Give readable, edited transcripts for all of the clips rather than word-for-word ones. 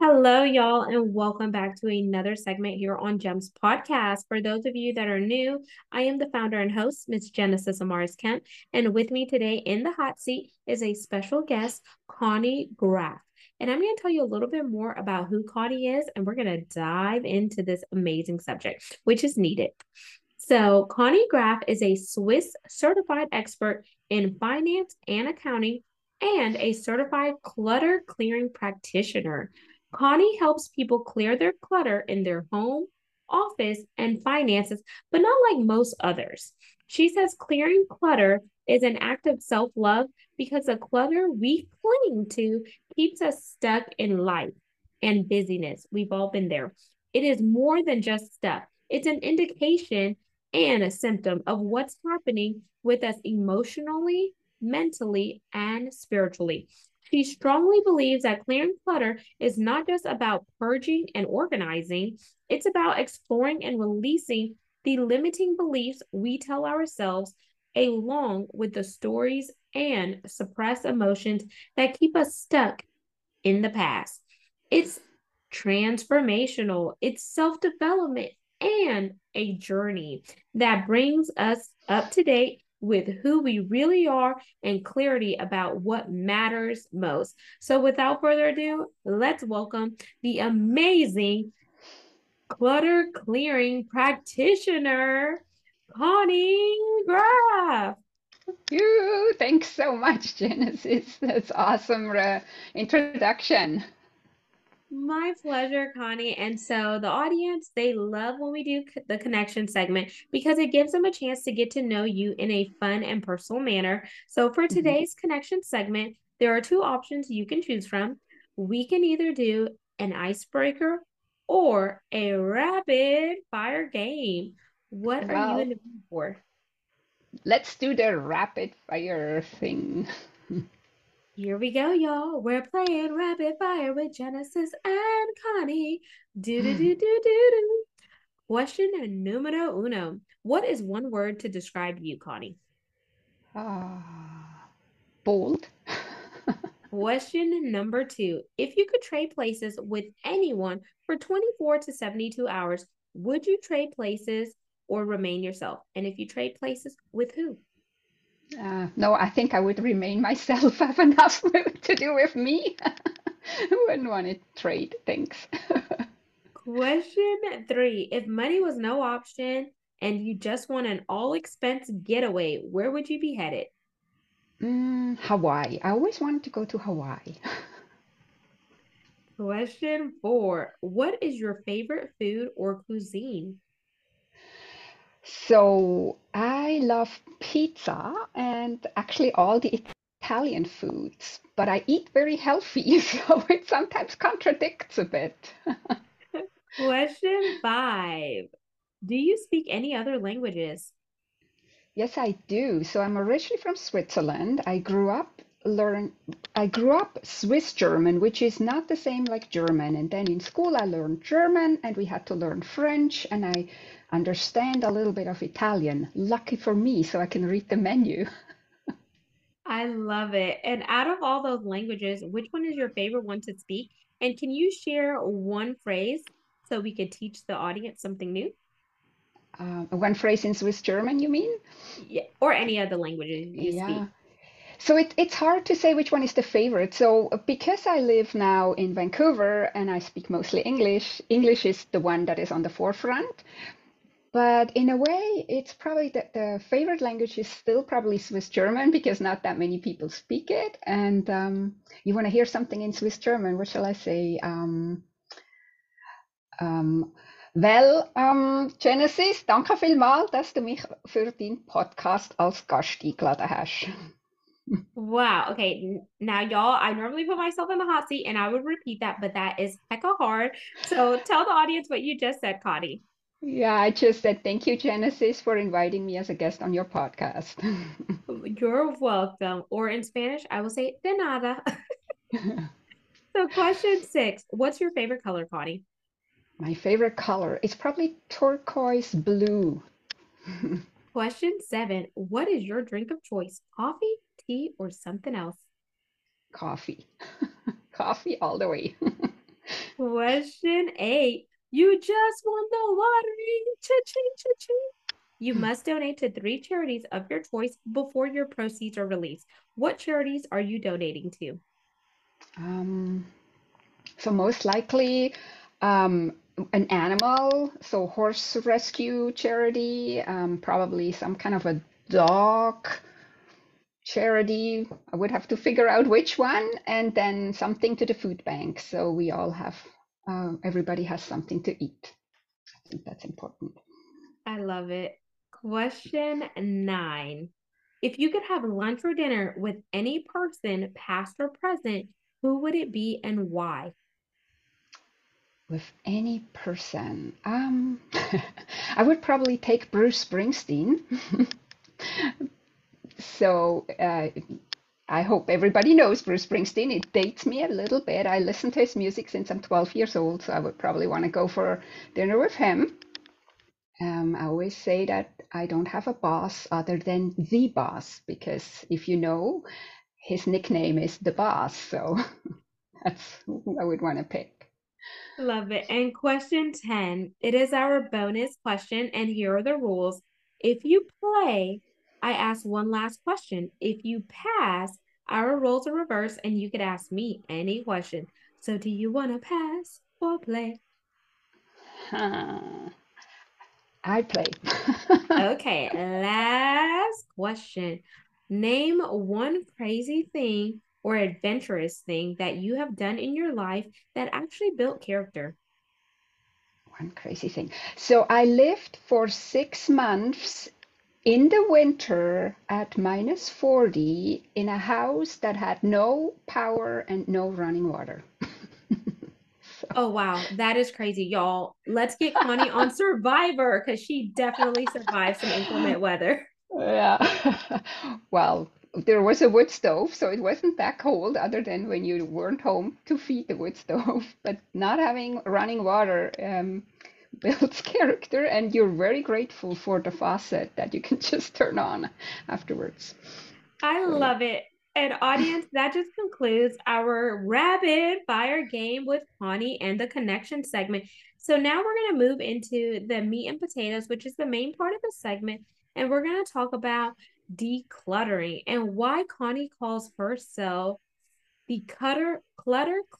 Hello, y'all, and welcome back to another segment here on GEMS Podcast. For those of you that are new, I am the founder and host, Ms. Genesis Amaris Kemp, and with me today in the hot seat is a special guest, Connie Graf. And I'm going to tell you a little bit more about who Connie is, and we're going to dive into this amazing subject, which is needed. So Connie Graf is a Swiss certified expert in finance and accounting and a certified clutter clearing practitioner. Connie helps people clear their clutter in their home, office, and finances, but not like most others. She says clearing clutter is an act of self-love because the clutter we cling to keeps us stuck in life and busyness. We've all been there. It is more than just stuff. It's an indication and a symptom of what's happening with us emotionally, mentally, and spiritually. She strongly believes that clearing clutter is not just about purging and organizing. It's about exploring and releasing the limiting beliefs we tell ourselves, along with the stories and suppressed emotions that keep us stuck in the past. It's transformational. It's self-development and a journey that brings us up to date with who we really are and clarity about what matters most. So without further ado, let's welcome the amazing clutter clearing practitioner, Connie Graf. Thanks so much, Genesis. That's awesome introduction. My pleasure, Connie. And so the audience, they love when we do the connection segment because it gives them a chance to get to know you in a fun and personal manner. So for today's connection segment, there are two options you can choose from. We can either do an icebreaker or a rapid fire game. What are you in the mood for? Let's do the rapid fire thing. Here we go, y'all. We're playing rapid fire with Genesis and Connie. Do-do-do-do-do-do. Question numero uno. What is one word to describe you, Connie? Bold. Question number two. If you could trade places with anyone for 24 to 72 hours, would you trade places or remain yourself? And if you trade places, with who? No, I think I would remain myself. I have enough to do with me. I wouldn't want to trade. Thanks. Question three. If money was no option and you just want an all-expense getaway, where would you be headed? Hawaii. I always wanted to go to Hawaii. Question four. What is your favorite food or cuisine? So I love pizza and actually all the Italian foods, but I eat very healthy, so it sometimes contradicts a bit. Question five. Do you speak any other languages? Yes, I do. So I'm originally from Switzerland. I grew up Swiss German, which is not the same like German. And then in school, I learned German and we had to learn French. And I understand a little bit of Italian. Lucky for me, so I can read the menu. I love it. And out of all those languages, which one is your favorite one to speak? And can you share one phrase so we could teach the audience something new? One phrase in Swiss German, you mean? Yeah, or any other languages you speak. So it's hard to say which one is the favorite. So because I live now in Vancouver and I speak mostly English, English is the one that is on the forefront. But in a way, it's probably that the favorite language is still probably Swiss German because not that many people speak it. And you want to hear something in Swiss German, what shall I say? Genesis, danke vielmals, dass du mich für den Podcast als Gast eingeladen hast. Wow. Okay. Now, y'all, I normally put myself in the hot seat and I would repeat that, but that is hecka hard. So tell the audience what you just said, Connie. Yeah, I just said thank you, Genesis, for inviting me as a guest on your podcast. You're welcome. Or in Spanish, I will say de nada. So question 6, what's your favorite color, Connie? My favorite color is probably turquoise blue. Question 7, what is your drink of choice? Coffee, tea, or something else? Coffee. Coffee all the way. Question 8, you just won the lottery. Cha-ching, cha-ching. You must donate to 3 charities of your choice before your proceeds are released. What charities are you donating to? So most likely an animal, so horse rescue charity, probably some kind of a dog charity. I would have to figure out which one, and then something to the food bank. So we all have everybody has something to eat. I think that's important. I love it. Question 9. If you could have lunch or dinner with any person, past or present, who would it be and why? With any person. I would probably take Bruce Springsteen. So I hope everybody knows Bruce Springsteen. It dates me a little bit. I listen to his music since I'm 12 years old, so I would probably want to go for dinner with him. I always say that I don't have a boss other than the boss, because if you know, his nickname is the boss. So that's who I would want to pick. Love it. And question 10, it is our bonus question. And here are the rules. If you play, I ask one last question. If you pass, our roles are reversed and you could ask me any question. So do you want to pass or play? I play. Okay, last question. Name one crazy thing or adventurous thing that you have done in your life that actually built character. One crazy thing. So I lived for 6 months in the winter at minus 40 in a house that had no power and no running water. So. Oh, wow. That is crazy, y'all. Let's get Connie on Survivor, because she definitely survived some inclement weather. Yeah. Well, there was a wood stove, so it wasn't that cold other than when you weren't home to feed the wood stove. But not having running water builds character, and you're very grateful for the faucet that you can just turn on afterwards. I love it. And audience, that just concludes our rapid fire game with Connie and the connection segment. So now we're going to move into the meat and potatoes, which is the main part of the segment. And we're going to talk about decluttering and why Connie calls herself the clutter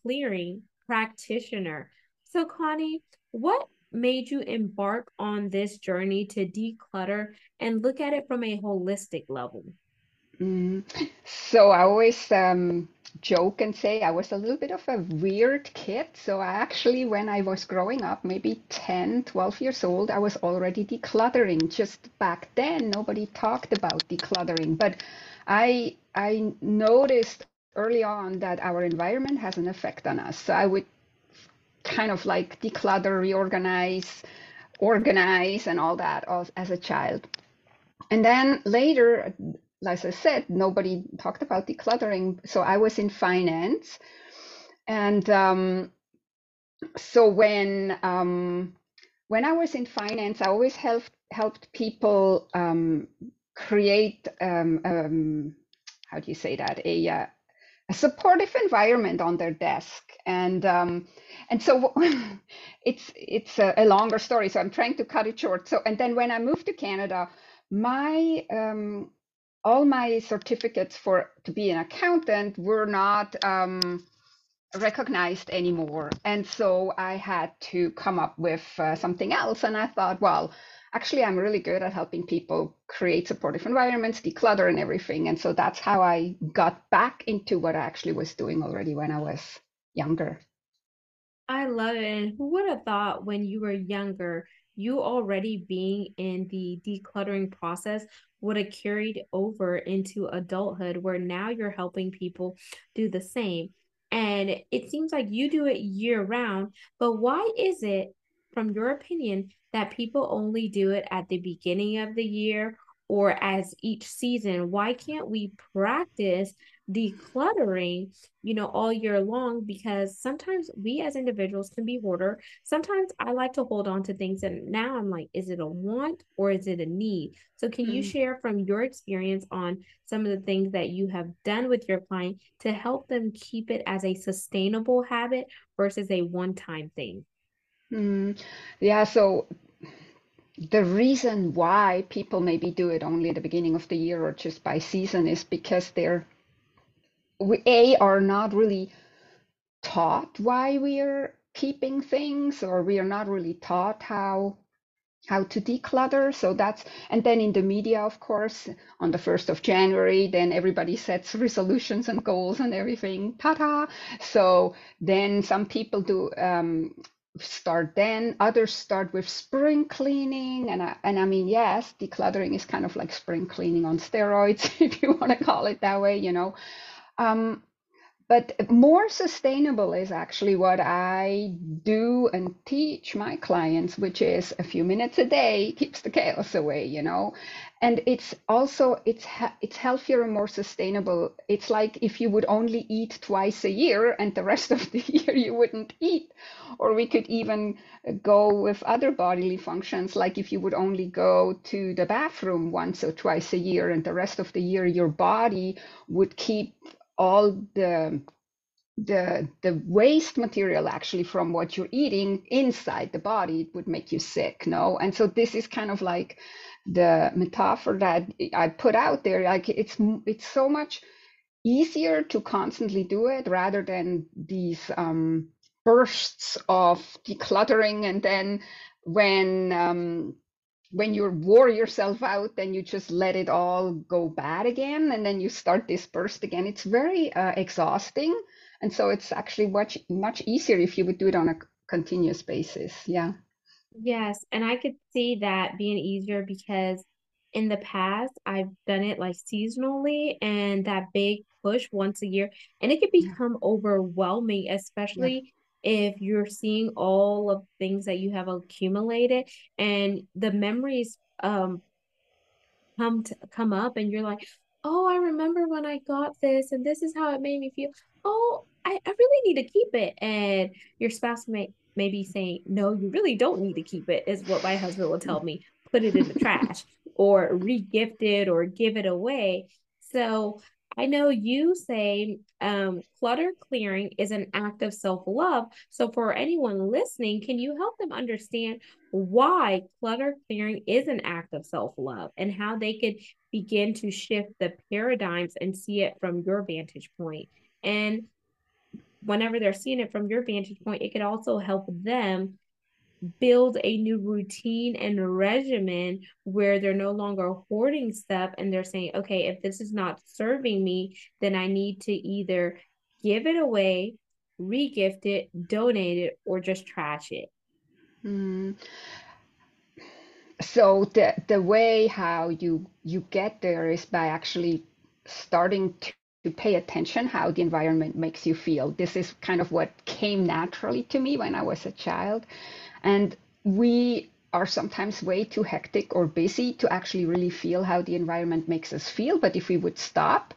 clearing practitioner. So Connie, what made you embark on this journey to declutter and look at it from a holistic level? So I always joke and say I was a little bit of a weird kid. So I actually, when I was growing up, maybe 10, 12 years old, I was already decluttering. Just back then, nobody talked about decluttering. But I noticed early on that our environment has an effect on us. So I would kind of like declutter, reorganize, organize, and all that as a child. And then later, as I said, nobody talked about decluttering. So I was in finance. And so when I was in finance, I always helped people create, how do you say that, a supportive environment on their desk. And so it's a longer story, so I'm trying to cut it short. So, and then when I moved to Canada, my all my certificates to be an accountant were not recognized anymore. And so I had to come up with something else. And I thought, well, actually, I'm really good at helping people create supportive environments, declutter and everything. And so that's how I got back into what I actually was doing already when I was younger. I love it. And who would have thought when you were younger, you already being in the decluttering process would have carried over into adulthood, where now you're helping people do the same. And it seems like you do it year round, but why is it from your opinion that people only do it at the beginning of the year or as each season? Why can't we practice decluttering, you know, all year long? Because sometimes we as individuals can be hoarder. Sometimes I like to hold on to things, and now I'm like, is it a want or is it a need? So can you share from your experience on some of the things that you have done with your client to help them keep it as a sustainable habit versus a one-time thing? Yeah, so the reason why people maybe do it only at the beginning of the year or just by season is because we are not really taught why we are keeping things, or we are not really taught how to declutter. So that's, and then in the media, of course, on the 1st of January, then everybody sets resolutions and goals and everything. Ta-da! So then some people do, start then, others start with spring cleaning, and I mean, yes, decluttering is kind of like spring cleaning on steroids, if you want to call it that way, you know. But more sustainable is actually what I do and teach my clients, which is a few minutes a day keeps the chaos away, you know. And it's also, it's healthier and more sustainable. It's like if you would only eat twice a year and the rest of the year you wouldn't eat. Or we could even go with other bodily functions, like if you would only go to the bathroom once or twice a year and the rest of the year your body would keep all the waste material actually from what you're eating inside the body. It would make you sick, no? And so this is kind of like the metaphor that I put out there, like it's so much easier to constantly do it rather than these bursts of decluttering, and then when you wore yourself out, then you just let it all go bad again, and then you start this burst again. It's very exhausting, and so it's actually much easier if you would do it on a continuous basis. Yeah. Yes, and I could see that being easier, because in the past I've done it like seasonally, and that big push once a year, and it could become overwhelming, especially if you're seeing all of things that you have accumulated, and the memories come up, and you're like, oh, I remember when I got this, and this is how it made me feel. Oh, I really need to keep it. And your spouse may be saying, no, you really don't need to keep it, is what my husband will tell me. Put it in the trash or re-gift it or give it away. So I know you say clutter clearing is an act of self-love. So for anyone listening, can you help them understand why clutter clearing is an act of self-love and how they could begin to shift the paradigms and see it from your vantage point? And whenever they're seeing it from your vantage point, it could also help them build a new routine and regimen where they're no longer hoarding stuff, and they're saying, okay, if this is not serving me, then I need to either give it away, re-gift it, donate it, or just trash it. So the way how you get there is by actually starting to pay attention how the environment makes you feel. This is kind of what came naturally to me when I was a child. And we are sometimes way too hectic or busy to actually really feel how the environment makes us feel. But if we would stop,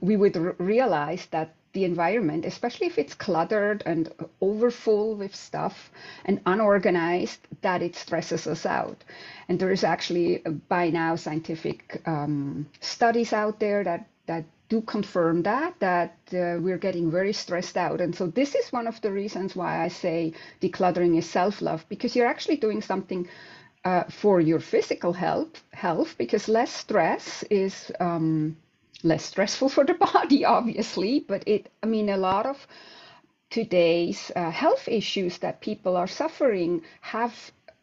we would realize that the environment, especially if it's cluttered and overfull with stuff and unorganized, that it stresses us out. And there is actually by now scientific studies out there that do confirm that we're getting very stressed out. And so this is one of the reasons why I say decluttering is self-love, because you're actually doing something for your physical health, because less stress is less stressful for the body, obviously. But a lot of today's health issues that people are suffering have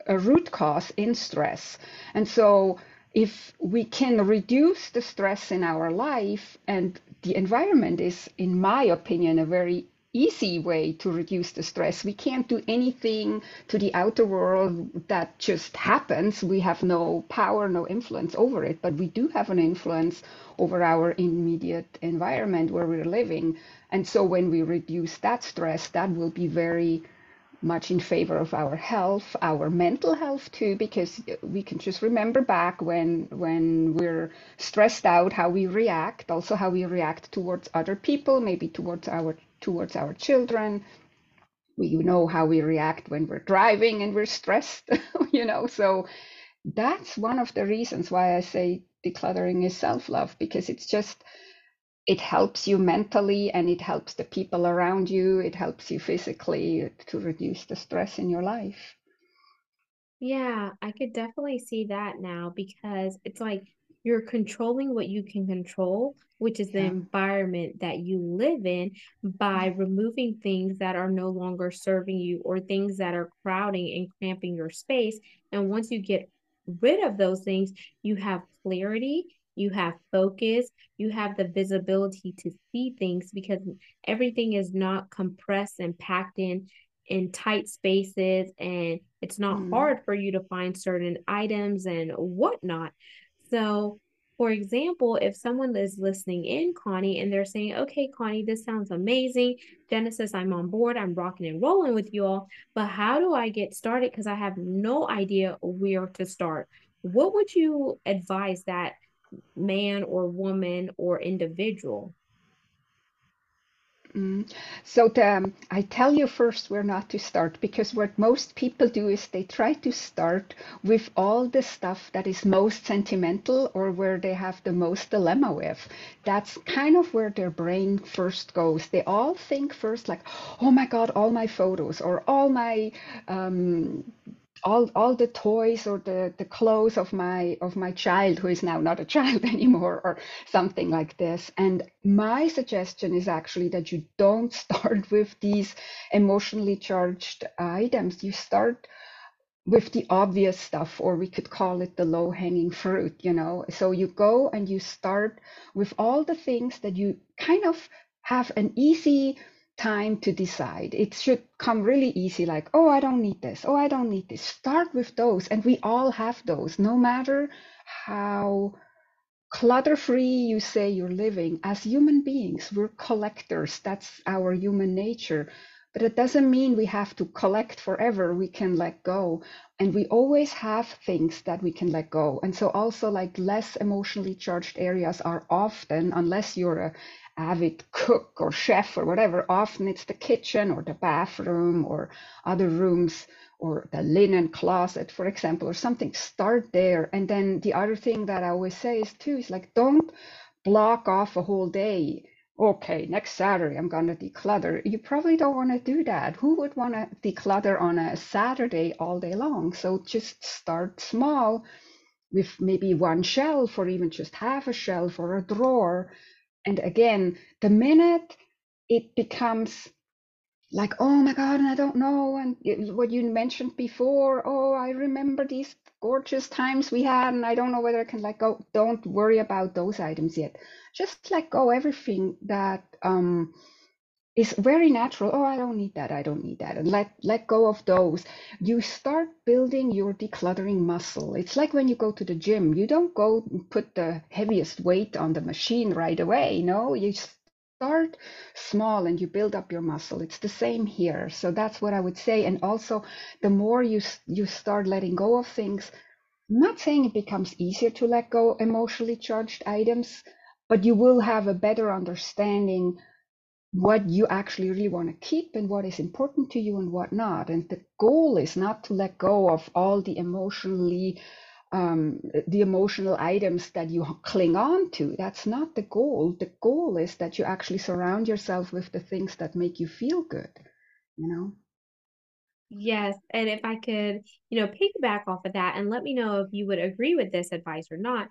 a root cause in stress. And so if we can reduce the stress in our life, and the environment is, in my opinion, a very easy way to reduce the stress. We can't do anything to the outer world, that just happens. We have no power, no influence over it, but we do have an influence over our immediate environment where we're living. And so when we reduce that stress, that will be very much in favor of our health, our mental health too, because we can just remember back when we're stressed out, how we react, also how we react towards other people, maybe towards our children. We know how we react when we're driving and we're stressed, you know, so that's one of the reasons why I say decluttering is self-love, because it's just, it helps you mentally and it helps the people around you. It helps you physically to reduce the stress in your life. Yeah, I could definitely see that now, because it's like you're controlling what you can control, which is the environment that you live in, by removing things that are no longer serving you or things that are crowding and cramping your space. And once you get rid of those things, you have clarity, you have focus, you have the visibility to see things, because everything is not compressed and packed in tight spaces, and it's not hard for you to find certain items and whatnot. So for example, if someone is listening in, Connie, and they're saying, okay, Connie, this sounds amazing. Genesis, I'm on board. I'm rocking and rolling with you all. But how do I get started? Because I have no idea where to start. What would you advise that man or woman or individual? So I tell you first where not to start, because what most people do is they try to start with all the stuff that is most sentimental or where they have the most dilemma with. That's kind of where their brain first goes. They all think first like, oh my God, all my photos or all my all the toys or the clothes of my child who is now not a child anymore, or something like this. And my suggestion is actually that you don't start with these emotionally charged items. You start with the obvious stuff, or we could call it the low-hanging fruit, you know. So you go and you start with all the things that you kind of have an easy time to decide. It should come really easy, like, oh, I don't need this. Oh, I don't need this. Start with those. And we all have those, no matter how clutter-free you say you're living. As human beings, we're collectors. That's our human nature. But it doesn't mean we have to collect forever. We can let go. And we always have things that we can let go. And so also, like, less emotionally charged areas are often, unless you're a avid cook or chef or whatever, often it's the kitchen or the bathroom or other rooms or the linen closet, for example, or something. Start there. And then the other thing that I always say is too, is like, don't block off a whole day. Okay, next Saturday, I'm going to declutter. You probably don't want to do that. Who would want to declutter on a Saturday all day long? So just start small with maybe one shelf, or even just half a shelf or a drawer. And again, the minute it becomes like, oh my God, and I don't know, and what you mentioned before, oh, I remember these gorgeous times we had, and I don't know whether I can let go. Don't worry about those items yet. Just let go everything that is very natural. Oh, I don't need that. I don't need that. And let go of those. You start building your decluttering muscle. It's like when you go to the gym, you don't go and put the heaviest weight on the machine right away. No, you start small and you build up your muscle. It's the same here. So that's what I would say. And also, the more you start letting go of things, I'm not saying it becomes easier to let go emotionally charged items, but you will have a better understanding what you actually really want to keep and what is important to you and what not. And the goal is not to let go of all the emotional items that you cling on to. That's not the goal. The goal is that you actually surround yourself with the things that make you feel good, you know? Yes. And if I could, you know, piggyback off of that, and let me know if you would agree with this advice or not.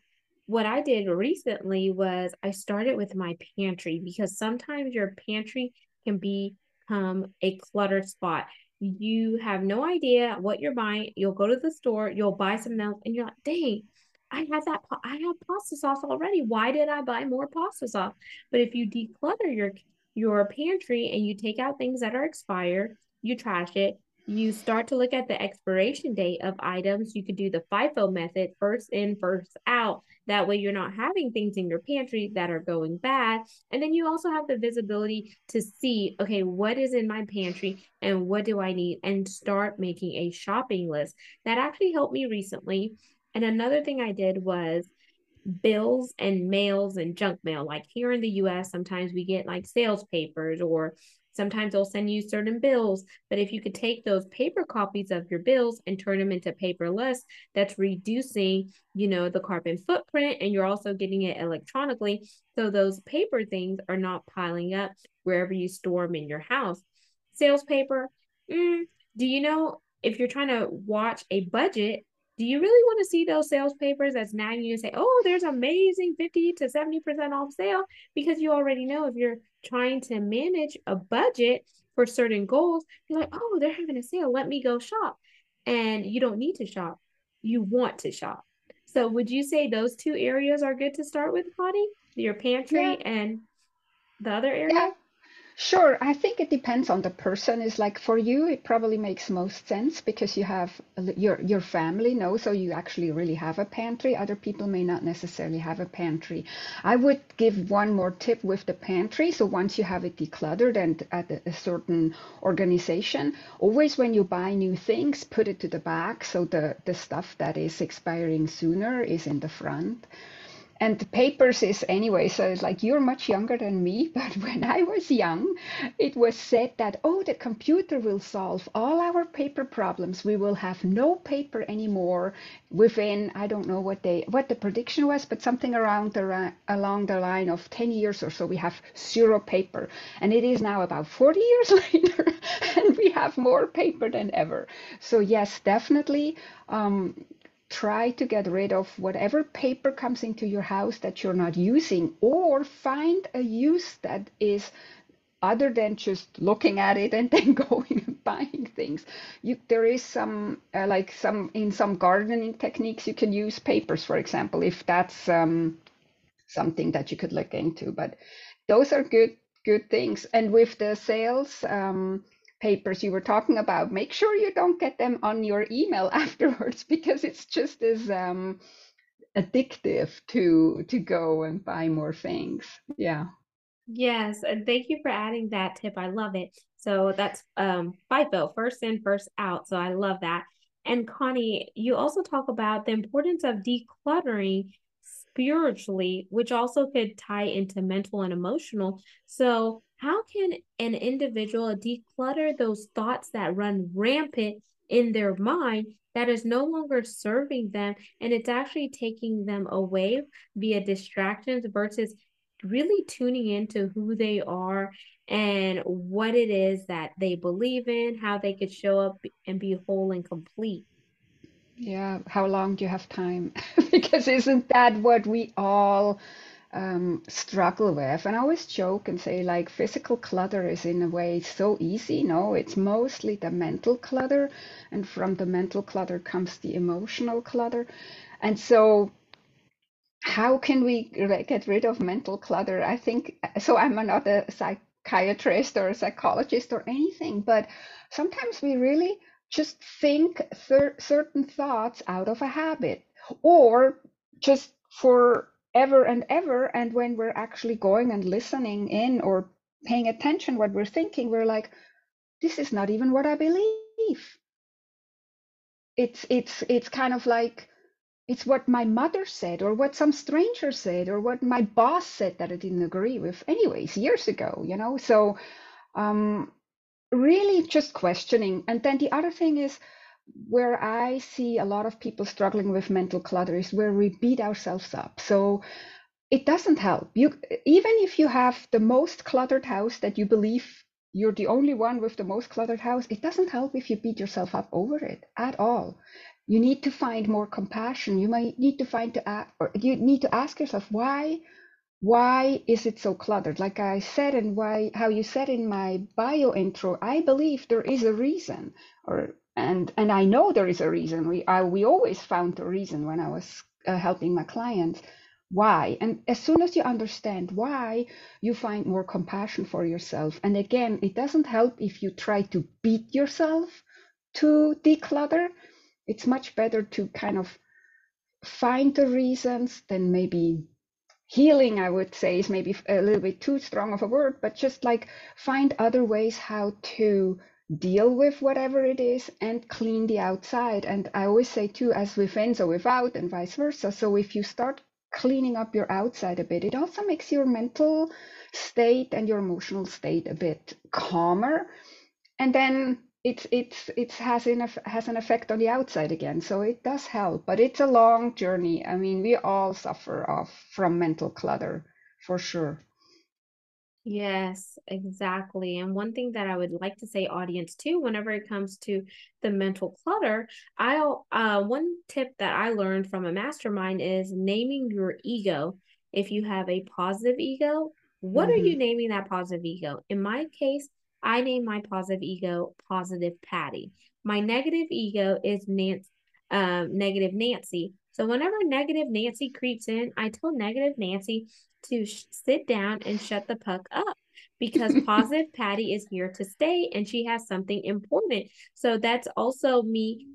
What I did recently was I started with my pantry, because sometimes your pantry can become a cluttered spot. You have no idea what you're buying. You'll go to the store, you'll buy some milk, and you're like, dang, I have pasta sauce already. Why did I buy more pasta sauce? But if you declutter your pantry and you take out things that are expired, you trash it, you start to look at the expiration date of items. You could do the FIFO method, first in, first out. That way you're not having things in your pantry that are going bad. And then you also have the visibility to see, okay, what is in my pantry and what do I need? And start making a shopping list. That actually helped me recently. And another thing I did was bills and mails and junk mail. Like here in the US, sometimes we get like sales papers, or sometimes they'll send you certain bills, but if you could take those paper copies of your bills and turn them into paper lists, that's reducing, you know, the carbon footprint, and you're also getting it electronically. So those paper things are not piling up wherever you store them in your house. Sales paper. Do you know, if you're trying to watch a budget, do you really want to see those sales papers that's nagging you and say, oh, there's amazing 50 to 70% off sale? Because you already know if you're trying to manage a budget for certain goals, you're like, oh, they're having a sale. Let me go shop. And you don't need to shop. You want to shop. So would you say those two areas are good to start with, Connie? Your pantry and the other area? Yeah. Sure. I think it depends on the person. It's like for you, it probably makes most sense because you have your family, so you actually really have a pantry. Other people may not necessarily have a pantry. I would give one more tip with the pantry. So once you have it decluttered and at a certain organization, always when you buy new things, put it to the back. So the stuff that is expiring sooner is in the front. And the papers is anyway, so it's like you're much younger than me, but when I was young, it was said that, oh, the computer will solve all our paper problems. We will have no paper anymore within, I don't know what the prediction was, but something around along the line of 10 years or so, we have zero paper. And it is now about 40 years later, and we have more paper than ever. So yes, definitely. Try to get rid of whatever paper comes into your house that you're not using, or find a use that is other than just looking at it and then going and buying things. There is some in some gardening techniques you can use papers, for example, if that's something that you could look into. But those are good things. And with the sales papers you were talking about, make sure you don't get them on your email afterwards, because it's just as addictive to go and buy more things. Yes, and thank you for adding that tip. I love it. So that's FIFO, first in, first out. So I love that. And Connie, you also talk about the importance of decluttering spiritually, which also could tie into mental and emotional. So how can an individual declutter those thoughts that run rampant in their mind that is no longer serving them, and it's actually taking them away via distractions versus really tuning into who they are and what it is that they believe in, how they could show up and be whole and complete? Yeah, how long do you have time? Because isn't that what we all struggle with? And I always joke and say, like, physical clutter is in a way so easy. No, it's mostly the mental clutter, and from the mental clutter comes the emotional clutter. And so how can we get rid of mental clutter? I think so. I'm not a psychiatrist or a psychologist or anything, but sometimes we really just think certain thoughts out of a habit, or just for ever and ever. And when we're actually going and listening in or paying attention what we're thinking, we're like, this is not even what I believe. It's kind of like, it's what my mother said, or what some stranger said, or what my boss said that I didn't agree with anyways years ago, So really just questioning. And then the other thing is, where I see a lot of people struggling with mental clutter is where we beat ourselves up. So it doesn't help. Even if you have the most cluttered house, that you believe you're the only one with the most cluttered house, it doesn't help if you beat yourself up over it at all. You need to find more compassion. You might need to you need to ask yourself, why is it so cluttered? Like I said, and how you said in my bio intro, I believe there is a reason, and I know there is a reason. We always found the reason when I was helping my clients. Why? And as soon as you understand why, you find more compassion for yourself. And again, it doesn't help if you try to beat yourself to declutter, it's much better to kind of find the reasons than maybe healing, I would say, is maybe a little bit too strong of a word, but just like find other ways how to deal with whatever it is and clean the outside. And I always say too, as within, so without, and vice versa. So if you start cleaning up your outside a bit, it also makes your mental state and your emotional state a bit calmer. And then it has an effect on the outside again. So it does help, but it's a long journey. I mean, we all suffer from mental clutter for sure. Yes, exactly. And one thing that I would like to say, audience, too, whenever it comes to the mental clutter, one tip that I learned from a mastermind is naming your ego. If you have a positive ego, what are you naming that positive ego? In my case, I name my positive ego Positive Patty. My negative ego is Negative Nancy. So whenever Negative Nancy creeps in, I tell Negative Nancy to sit down and shut the puck up, because Positive Patty is here to stay and she has something important. So that's also me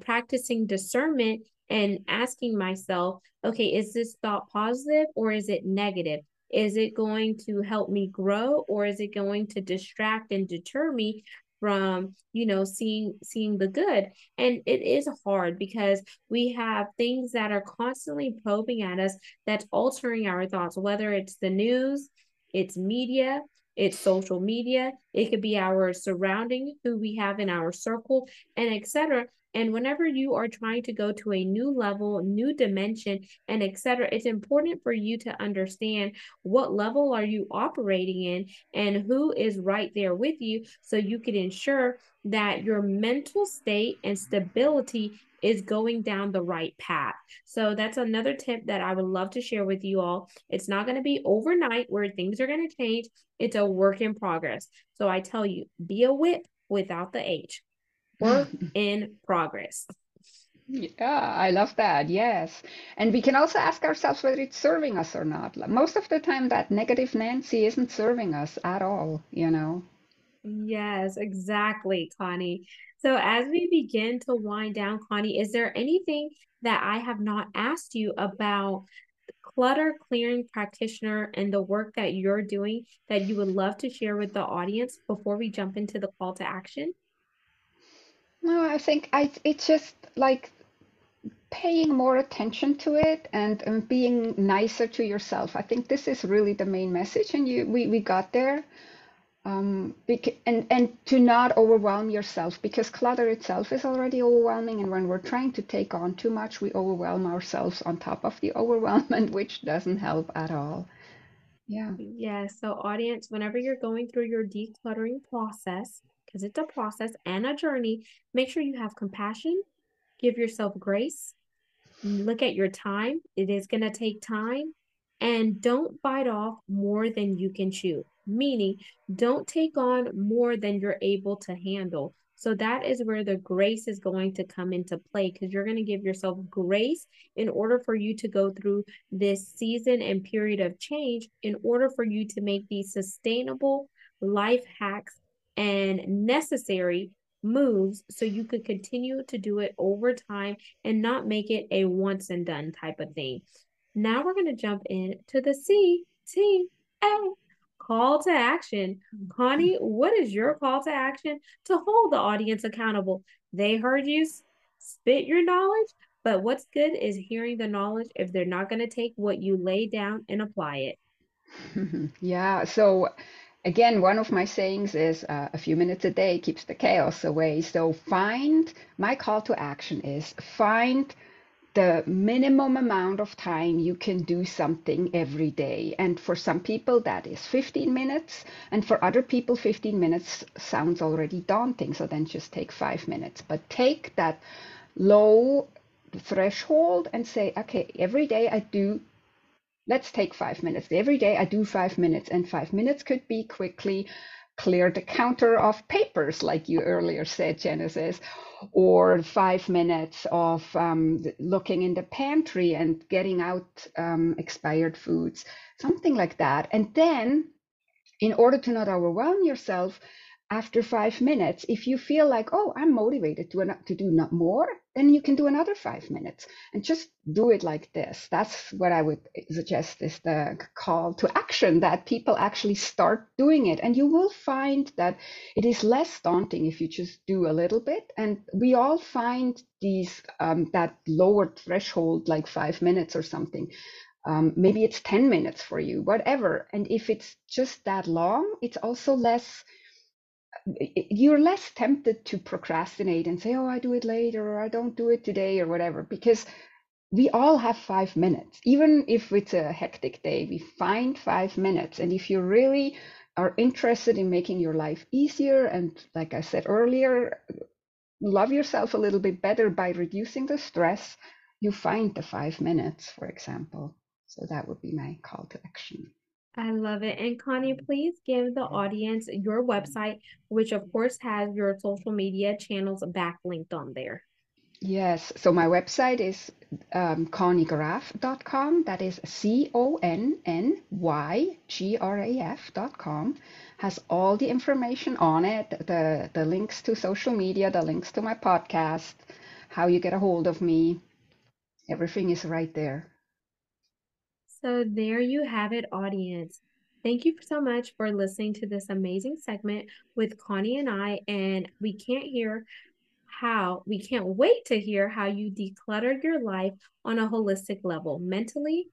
practicing discernment and asking myself, okay, is this thought positive or is it negative? Is it going to help me grow, or is it going to distract and deter me from, you know, seeing the good? And it is hard because we have things that are constantly probing at us, that's altering our thoughts, whether it's the news, it's media, it's social media, it could be our surrounding, who we have in our circle, and etc. And whenever you are trying to go to a new level, new dimension, and etc., it's important for you to understand what level are you operating in and who is right there with you, so you can ensure that your mental state and stability is going down the right path. So that's another tip that I would love to share with you all. It's not going to be overnight where things are going to change. It's a work in progress. So I tell you, be a whip without the H. Work in progress. Yeah, I love that. Yes. And we can also ask ourselves whether it's serving us or not. Most of the time that Negative Nancy isn't serving us at all, you know? Yes, exactly, Connie. So as we begin to wind down, Connie, is there anything that I have not asked you about clutter clearing practitioner and the work that you're doing that you would love to share with the audience before we jump into the call to action? No, I think it's just like paying more attention to it and being nicer to yourself. I think this is really the main message, and we got there. And to not overwhelm yourself, because clutter itself is already overwhelming. And when we're trying to take on too much, we overwhelm ourselves on top of the overwhelmment, which doesn't help at all. Yeah. Yeah. So audience, whenever you're going through your decluttering process, because it's a process and a journey, make sure you have compassion, give yourself grace, look at your time. It is going to take time, and don't bite off more than you can chew, meaning don't take on more than you're able to handle. So that is where the grace is going to come into play, because you're going to give yourself grace in order for you to go through this season and period of change, in order for you to make these sustainable life hacks and necessary moves, so you could continue to do it over time and not make it a once and done type of thing. Now we're going to jump into the CTA, call to action. Connie, what is your call to action to hold the audience accountable? They heard you spit your knowledge, but what's good is hearing the knowledge if they're not going to take what you lay down and apply it. Yeah, so again, one of my sayings is a few minutes a day keeps the chaos away. So my call to action is find the minimum amount of time you can do something every day. And for some people that is 15 minutes. And for other people, 15 minutes sounds already daunting. So then just take 5 minutes, but take that low threshold and say, okay, every day I do, let's take 5 minutes. Every day I do 5 minutes, and 5 minutes could be quickly clear the counter of papers, like you earlier said, Genesis, or 5 minutes of looking in the pantry and getting out expired foods, something like that. And then in order to not overwhelm yourself, after 5 minutes, if you feel like, oh, I'm motivated to do not more, then you can do another 5 minutes and just do it like this. That's what I would suggest is the call to action, that people actually start doing it. And you will find that it is less daunting if you just do a little bit. And we all find these that lower threshold, like 5 minutes or something. Maybe it's 10 minutes for you, whatever. And if it's just that long, it's also less, you're less tempted to procrastinate and say, oh, I do it later, or I don't do it today, or whatever, because we all have 5 minutes. Even if it's a hectic day, we find 5 minutes. And if you really are interested in making your life easier, and like I said earlier, love yourself a little bit better by reducing the stress, you find the 5 minutes, for example. So that would be my call to action. I love it. And Connie, please give the audience your website, which of course has your social media channels backlinked on there. Yes. So my website is ConnieGraf.com. That is ConnieGraf.com. Has all the information on it, the links to social media, the links to my podcast, how you get a hold of me. Everything is right there. So there you have it, audience. Thank you so much for listening to this amazing segment with Connie and I, and we can't wait to hear how you decluttered your life on a holistic level, mentally,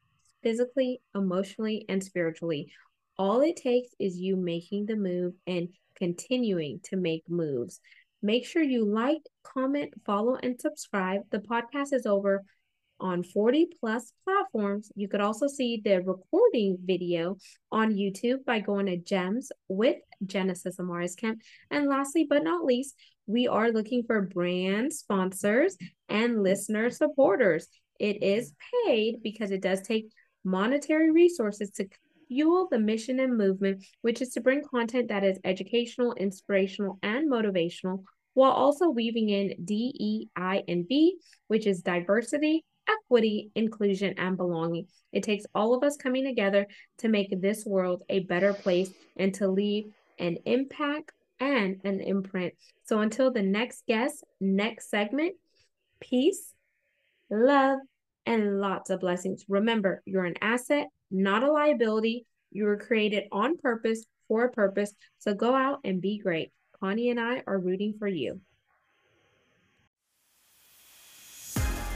physically, emotionally, and spiritually. All it takes is you making the move and continuing to make moves. Make sure you like, comment, follow, and subscribe. The podcast is over on 40+ platforms. You could also see the recording video on YouTube by going to GEMS with Genesis Amaris Kemp. And lastly, but not least, we are looking for brand sponsors and listener supporters. It is paid because it does take monetary resources to fuel the mission and movement, which is to bring content that is educational, inspirational, and motivational, while also weaving in DEIB, which is diversity, equity, inclusion, and belonging. It takes all of us coming together to make this world a better place and to leave an impact and an imprint. So until the next guest, next segment, peace, love, and lots of blessings. Remember, you're an asset, not a liability. You were created on purpose for a purpose. So go out and be great. Connie and I are rooting for you.